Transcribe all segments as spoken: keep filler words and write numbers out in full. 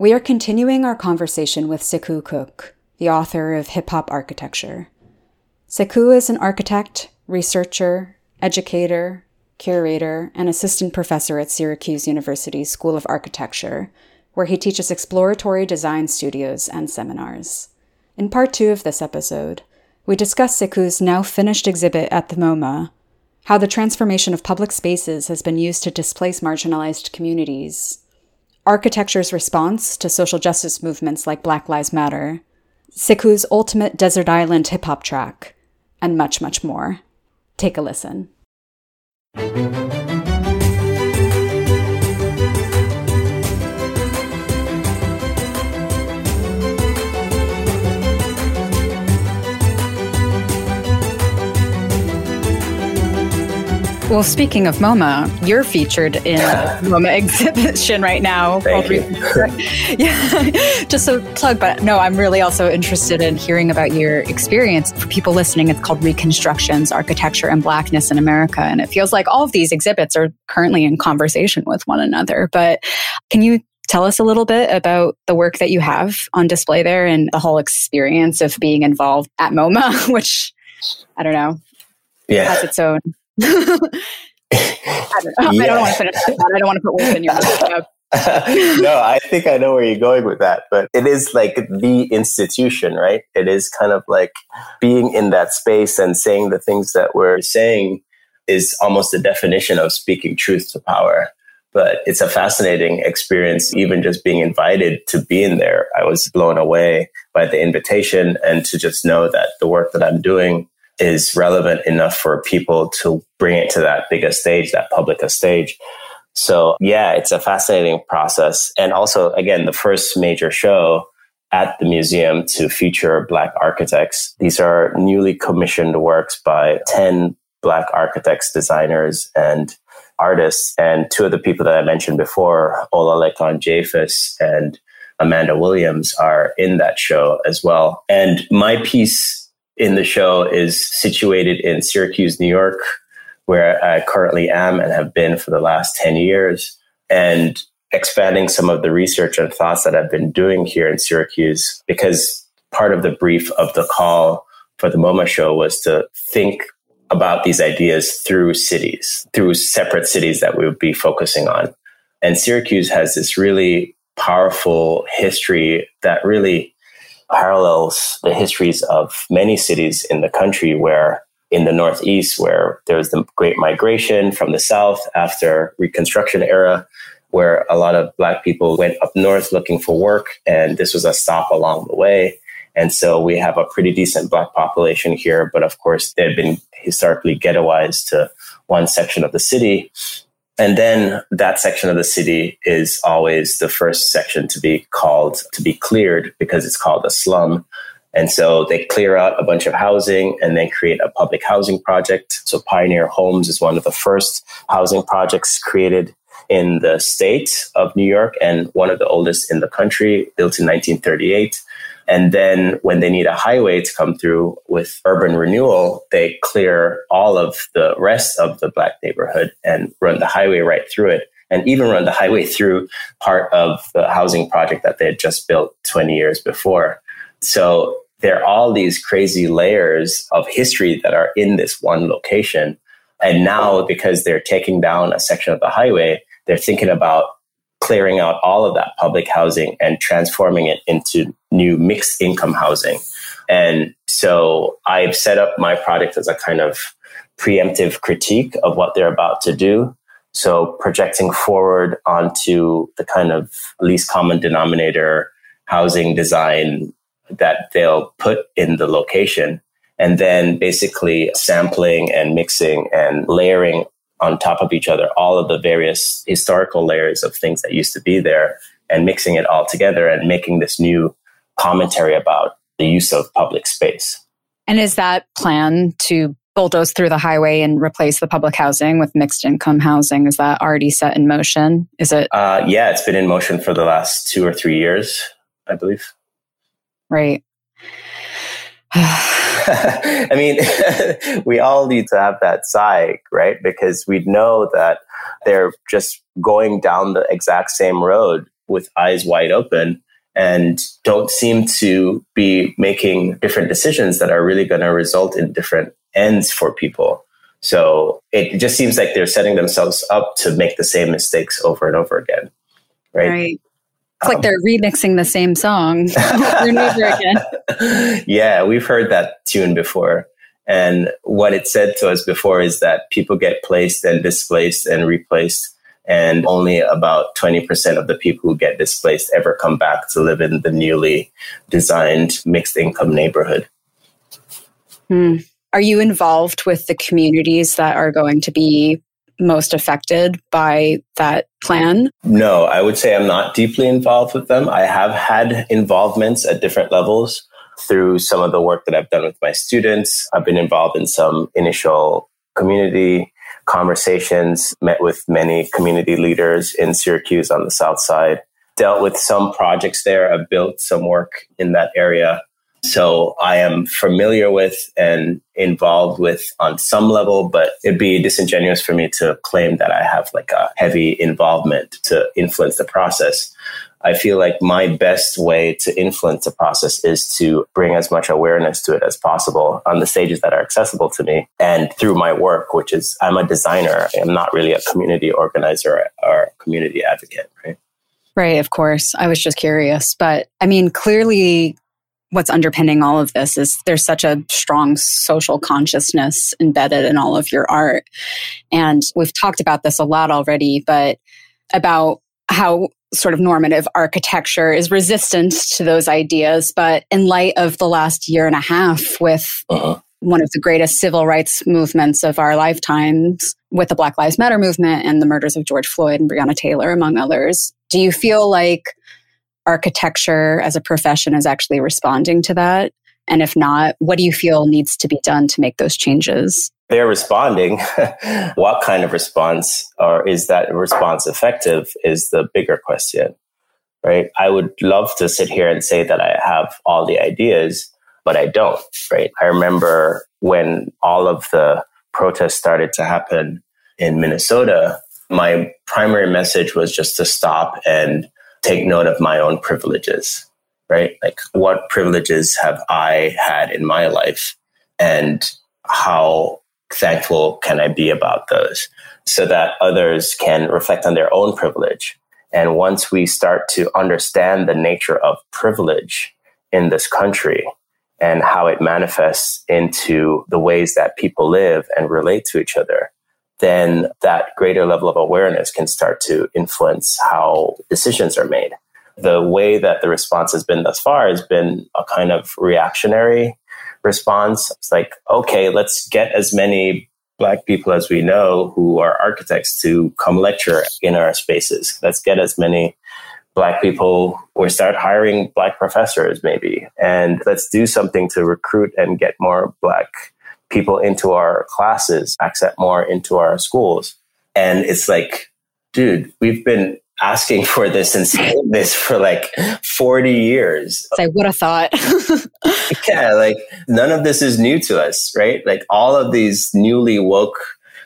We are continuing our conversation with Sekou Cooke, the author of Hip Hop Architecture. Sekou is an architect, researcher, educator, curator, and assistant professor at Syracuse University School of Architecture, where he teaches exploratory design studios and seminars. In part two of this episode, we discuss Sekou's now finished exhibit at the MoMA, how the transformation of public spaces has been used to displace marginalized communities, architecture's response to social justice movements like Black Lives Matter, Sekou's ultimate desert island hip-hop track, and much, much more. Take a listen. Well, speaking of MoMA, you're featured in a MoMA exhibition right now. Thank you. Yeah, just a plug, but no, I'm really also interested in hearing about your experience. For people listening, it's called Reconstructions, Architecture and Blackness in America. And it feels like all of these exhibits are currently in conversation with one another. But can you tell us a little bit about the work that you have on display there and the whole experience of being involved at MoMA, which, I don't know, yeah. has its own... I don't, yeah. I don't want to finish that. I don't want to put words in your mouth. No, I think I know where you're going with that, but it is like the institution, right? It is kind of like being in that space and saying the things that we're saying is almost the definition of speaking truth to power. But it's a fascinating experience, even just being invited to be in there. I was blown away by the invitation and to just know that the work that I'm doing is relevant enough for people to bring it to that bigger stage, that public stage. So yeah, it's a fascinating process. And also, again, the first major show at the museum to feature Black architects. These are newly commissioned works by ten Black architects, designers, and artists. And two of the people that I mentioned before, Olalekan Jeyifous and Amanda Williams, are in that show as well. And my piece in the show is situated in Syracuse, New York, where I currently am and have been for the last ten years, and expanding some of the research and thoughts that I've been doing here in Syracuse, because part of the brief of the call for the MoMA show was to think about these ideas through cities, through separate cities that we would be focusing on. And Syracuse has this really powerful history that really parallels the histories of many cities in the country, where in the Northeast, where there was the Great Migration from the South after Reconstruction era, where a lot of Black people went up north looking for work, and this was a stop along the way. And so we have a pretty decent Black population here, but of course they've been historically ghettoized to one section of the city. And then that section of the city is always the first section to be called, to be cleared, because it's called a slum. And so they clear out a bunch of housing and then create a public housing project. So Pioneer Homes is one of the first housing projects created in the state of New York and one of the oldest in the country, built in nineteen thirty-eight. And then when they need a highway to come through with urban renewal, they clear all of the rest of the Black neighborhood and run the highway right through it, and even run the highway through part of the housing project that they had just built twenty years before. So there are all these crazy layers of history that are in this one location. And now, because they're taking down a section of the highway, they're thinking about clearing out all of that public housing and transforming it into new mixed income housing. And so I've set up my project as a kind of preemptive critique of what they're about to do. So projecting forward onto the kind of least common denominator housing design that they'll put in the location, and then basically sampling and mixing and layering on top of each other all of the various historical layers of things that used to be there, and mixing it all together and making this new commentary about the use of public space. And is that plan to bulldoze through the highway and replace the public housing with mixed income housing, is that already set in motion? Is it? Uh, yeah, it's been in motion for the last two or three years, I believe. Right. I mean, we all need to have that sigh, right? Because we know that they're just going down the exact same road with eyes wide open and don't seem to be making different decisions that are really going to result in different ends for people. So it just seems like they're setting themselves up to make the same mistakes over and over again. Right. Right. It's um, like they're remixing the same song over and over again. Yeah, we've heard that tune before. And what it said to us before is that people get placed and displaced and replaced. And only about twenty percent of the people who get displaced ever come back to live in the newly designed mixed income neighborhood. Hmm. Are you involved with the communities that are going to be most affected by that plan? No, I would say I'm not deeply involved with them. I have had involvements at different levels through some of the work that I've done with my students. I've been involved in some initial community conversations, met with many community leaders in Syracuse on the south side, dealt with some projects there. I've built some work in that area. So I am familiar with and involved with on some level, but it'd be disingenuous for me to claim that I have like a heavy involvement to influence the process. I feel like my best way to influence the process is to bring as much awareness to it as possible on the stages that are accessible to me and through my work, which is I'm a designer. I'm not really a community organizer or community advocate, right? Right, of course. I was just curious. But I mean, clearly what's underpinning all of this is there's such a strong social consciousness embedded in all of your art. And we've talked about this a lot already, but about how sort of normative architecture is resistant to those ideas. But in light of the last year and a half with uh-huh. one of the greatest civil rights movements of our lifetimes, with the Black Lives Matter movement and the murders of George Floyd and Breonna Taylor, among others, do you feel like architecture as a profession is actually responding to that? And if not, what do you feel needs to be done to make those changes? They're responding. What kind of response, or is that response effective, is the bigger question, right? I would love to sit here and say that I have all the ideas, but I don't, right? I remember when all of the protests started to happen in Minnesota, my primary message was just to stop and take note of my own privileges, right? Like, what privileges have I had in my life? And how thankful can I be about those so that others can reflect on their own privilege? And once we start to understand the nature of privilege in this country and how it manifests into the ways that people live and relate to each other, then that greater level of awareness can start to influence how decisions are made. The way that the response has been thus far has been a kind of reactionary response. It's like, okay, let's get as many Black people as we know who are architects to come lecture in our spaces. Let's get as many Black people, or start hiring Black professors maybe. And let's do something to recruit and get more Black people into our classes, accept more into our schools. And it's like, dude, we've been asking for this and saying this for like forty years. I would have thought. Yeah, like none of this is new to us, right? Like all of these newly woke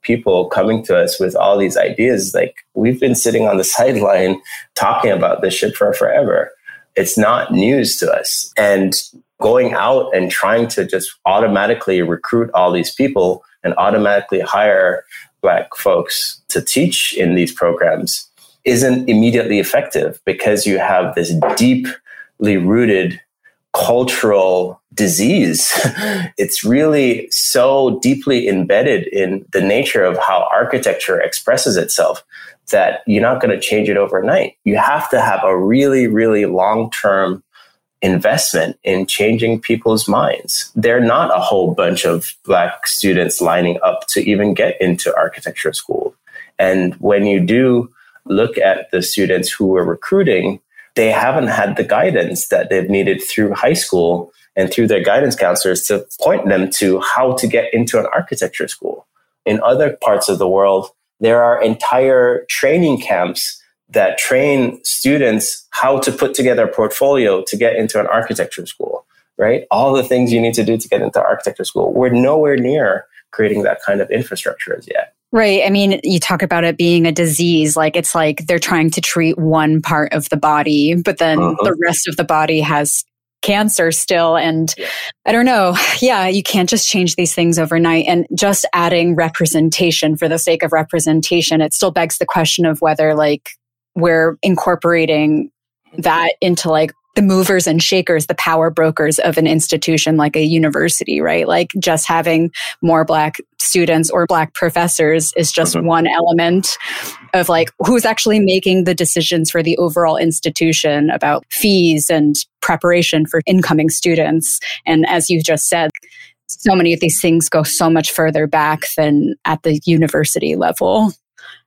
people coming to us with all these ideas, like we've been sitting on the sideline talking about this shit for forever. It's not news to us. And going out and trying to just automatically recruit all these people and automatically hire Black folks to teach in these programs isn't immediately effective, because you have this deeply rooted cultural disease. It's really so deeply embedded in the nature of how architecture expresses itself that you're not going to change it overnight. You have to have a really, really long-term investment in changing people's minds. There are not a whole bunch of Black students lining up to even get into architecture school. And when you do look at the students who were recruiting, they haven't had the guidance that they've needed through high school and through their guidance counselors to point them to how to get into an architecture school. In other parts of the world, there are entire training camps that train students how to put together a portfolio to get into an architecture school, right? All the things you need to do to get into architecture school. We're nowhere near creating that kind of infrastructure as yet. Right. I mean, you talk about it being a disease, like it's like they're trying to treat one part of the body, but then uh-huh. the rest of the body has cancer still. And yeah. I don't know. Yeah, you can't just change these things overnight. And just adding representation for the sake of representation, it still begs the question of whether like we're incorporating that into like the movers and shakers, the power brokers of an institution like a university, right? Like just having more Black students or Black professors is just mm-hmm. one element of like who's actually making the decisions for the overall institution about fees and preparation for incoming students. And as you just said, so many of these things go so much further back than at the university level.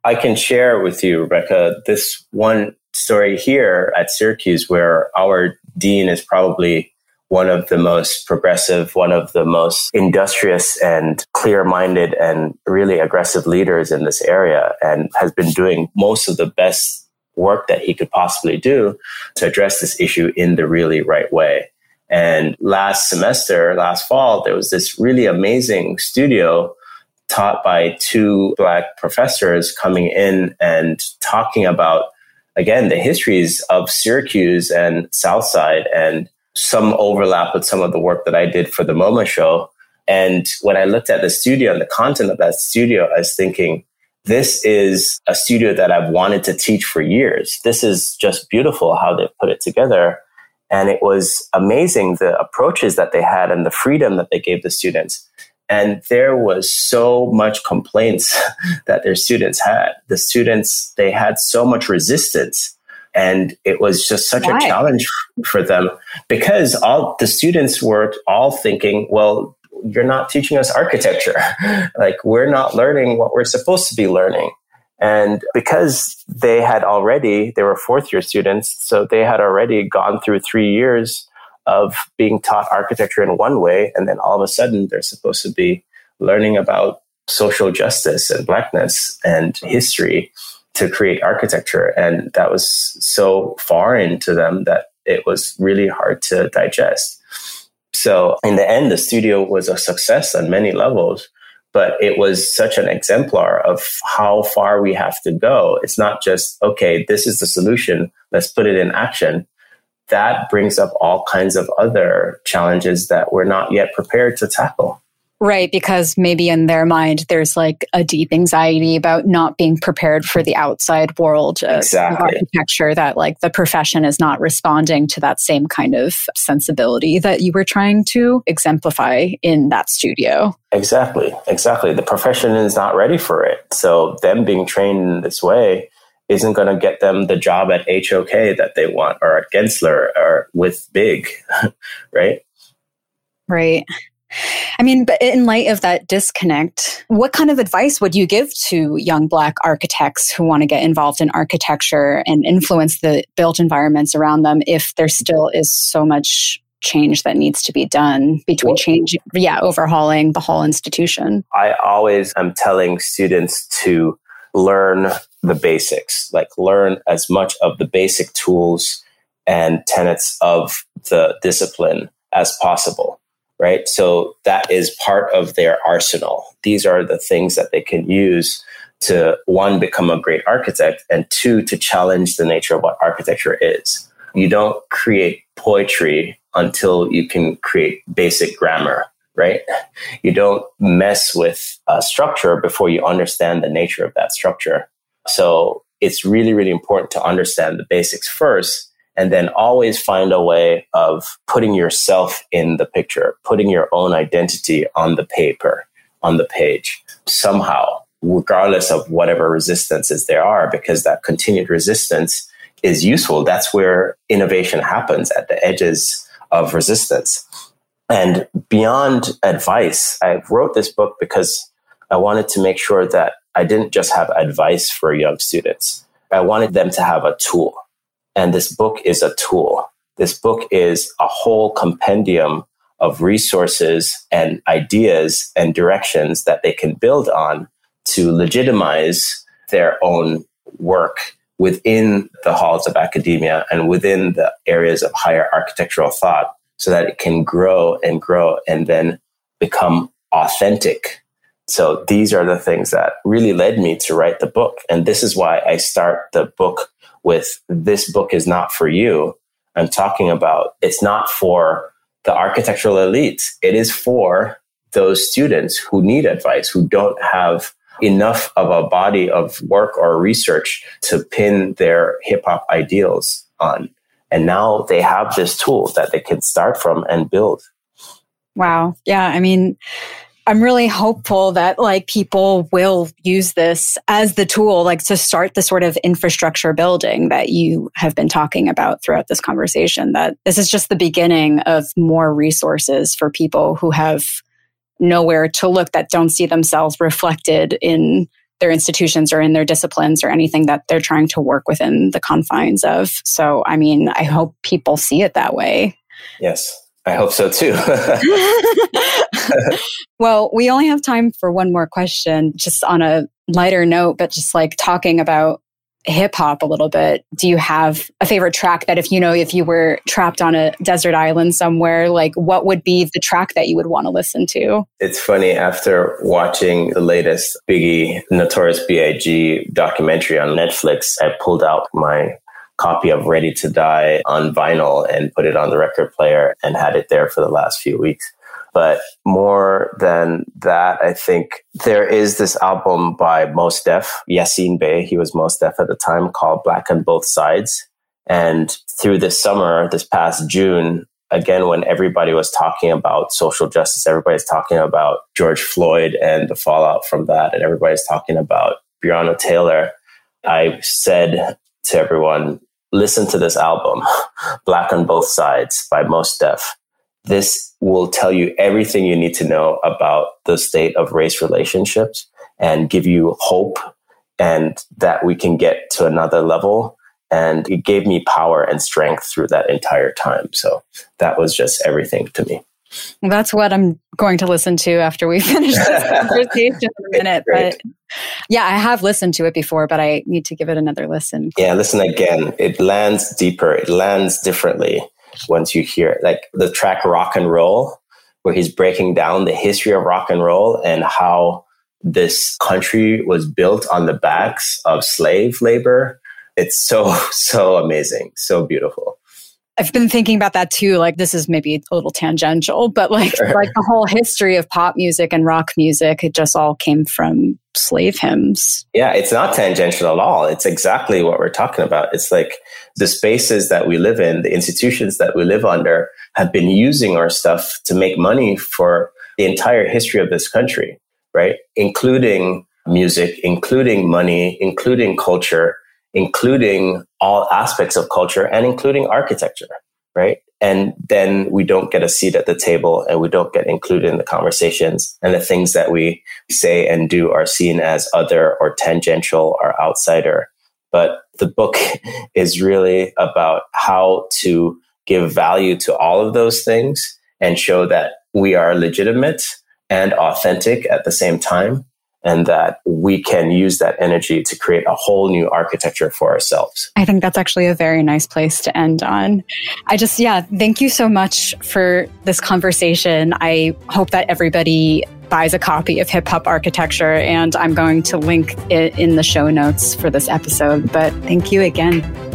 I can share with you, Rebecca, this one story here at Syracuse where our dean is probably one of the most progressive, one of the most industrious and clear-minded and really aggressive leaders in this area, and has been doing most of the best work that he could possibly do to address this issue in the really right way. And last semester, last fall, there was this really amazing studio taught by two Black professors coming in and talking about, again, the histories of Syracuse and Southside, and some overlap with some of the work that I did for the MoMA show. And when I looked at the studio and the content of that studio, I was thinking, this is a studio that I've wanted to teach for years. This is just beautiful how they put it together. And it was amazing the approaches that they had and the freedom that they gave the students. And there was so much complaints that their students had. The students, they had so much resistance. And it was just such Why? a challenge for them, because all the students were all thinking, well, you're not teaching us architecture. Like, we're not learning what we're supposed to be learning. And because they had already, they were fourth year students, so they had already gone through three years of being taught architecture in one way, and then all of a sudden they're supposed to be learning about social justice and Blackness and history to create architecture. And that was so foreign to them that it was really hard to digest. So in the end, the studio was a success on many levels, but it was such an exemplar of how far we have to go. It's not just, okay, this is the solution, let's put it in action. That brings up all kinds of other challenges that we're not yet prepared to tackle. Right, because maybe in their mind, there's like a deep anxiety about not being prepared for the outside world of exactly. architecture, that like the profession is not responding to that same kind of sensibility that you were trying to exemplify in that studio. Exactly, exactly. The profession is not ready for it. So them being trained in this way isn't going to get them the job at H O K that they want, or at Gensler, or with Big, right? Right. I mean, but in light of that disconnect, what kind of advice would you give to young Black architects who want to get involved in architecture and influence the built environments around them if there still is so much change that needs to be done between change, yeah, overhauling the whole institution? I always am telling students to learn the basics, like learn as much of the basic tools and tenets of the discipline as possible, right? So that is part of their arsenal. These are the things that they can use to, one, become a great architect, and two, to challenge the nature of what architecture is. You don't create poetry until you can create basic grammar, right? You don't mess with a structure before you understand the nature of that structure. So it's really, really important to understand the basics first, and then always find a way of putting yourself in the picture, putting your own identity on the paper, on the page, somehow, regardless of whatever resistances there are, because that continued resistance is useful. That's where innovation happens, at the edges of resistance. And beyond advice, I wrote this book because I wanted to make sure that I didn't just have advice for young students. I wanted them to have a tool. And this book is a tool. This book is a whole compendium of resources and ideas and directions that they can build on to legitimize their own work within the halls of academia and within the areas of higher architectural thought, so that it can grow and grow and then become authentic So these are the things that really led me to write the book. And this is why I start the book with, this book is not for you. I'm talking about, it's not for the architectural elite. It is for those students who need advice, who don't have enough of a body of work or research to pin their hip hop ideals on. And now they have this tool that they can start from and build. Wow. Yeah. I mean, I'm really hopeful that like people will use this as the tool, like to start the sort of infrastructure building that you have been talking about throughout this conversation, that this is just the beginning of more resources for people who have nowhere to look, that don't see themselves reflected in their institutions or in their disciplines or anything that they're trying to work within the confines of. So, I mean, I hope people see it that way. Yes, I hope so too. Well, we only have time for one more question, just on a lighter note, but just like talking about hip hop a little bit. Do you have a favorite track that if, you know, if you were trapped on a desert island somewhere, like what would be the track that you would want to listen to? It's funny, after watching the latest Biggie, Notorious B I G documentary on Netflix, I pulled out my copy of Ready to Die on vinyl and put it on the record player and had it there for the last few weeks. But more than that, I think there is this album by Mos Def, Yasiin Bey. He was Mos Def at the time, called Black on Both Sides. And through this summer, this past June, again, when everybody was talking about social justice, everybody's talking about George Floyd and the fallout from that, and everybody's talking about Breonna Taylor, I said to everyone, listen to this album, Black on Both Sides by Mos Def. This will tell you everything you need to know about the state of race relationships and give you hope and that we can get to another level. And it gave me power and strength through that entire time. So that was just everything to me. Well, that's what I'm going to listen to after we finish this conversation in a minute. But yeah, I have listened to it before, but I need to give it another listen. Yeah, listen again. It lands deeper. It lands differently. Once you hear it, like the track Rock and Roll, where he's breaking down the history of rock and roll and how this country was built on the backs of slave labor. It's so, so amazing. So beautiful. I've been thinking about that too. Like, this is maybe a little tangential, but like, sure. like the whole history of pop music and rock music, it just all came from slave hymns. Yeah, it's not tangential at all. It's exactly what we're talking about. It's like the spaces that we live in, the institutions that we live under have been using our stuff to make money for the entire history of this country, right? Including music, including money, including culture, including all aspects of culture and including architecture, right? And then we don't get a seat at the table and we don't get included in the conversations, and the things that we say and do are seen as other or tangential or outsider. But the book is really about how to give value to all of those things and show that we are legitimate and authentic at the same time, and that we can use that energy to create a whole new architecture for ourselves. I think that's actually a very nice place to end on. I just, yeah, thank you so much for this conversation. I hope that everybody buys a copy of Hip Hop Architecture, and I'm going to link it in the show notes for this episode. But thank you again.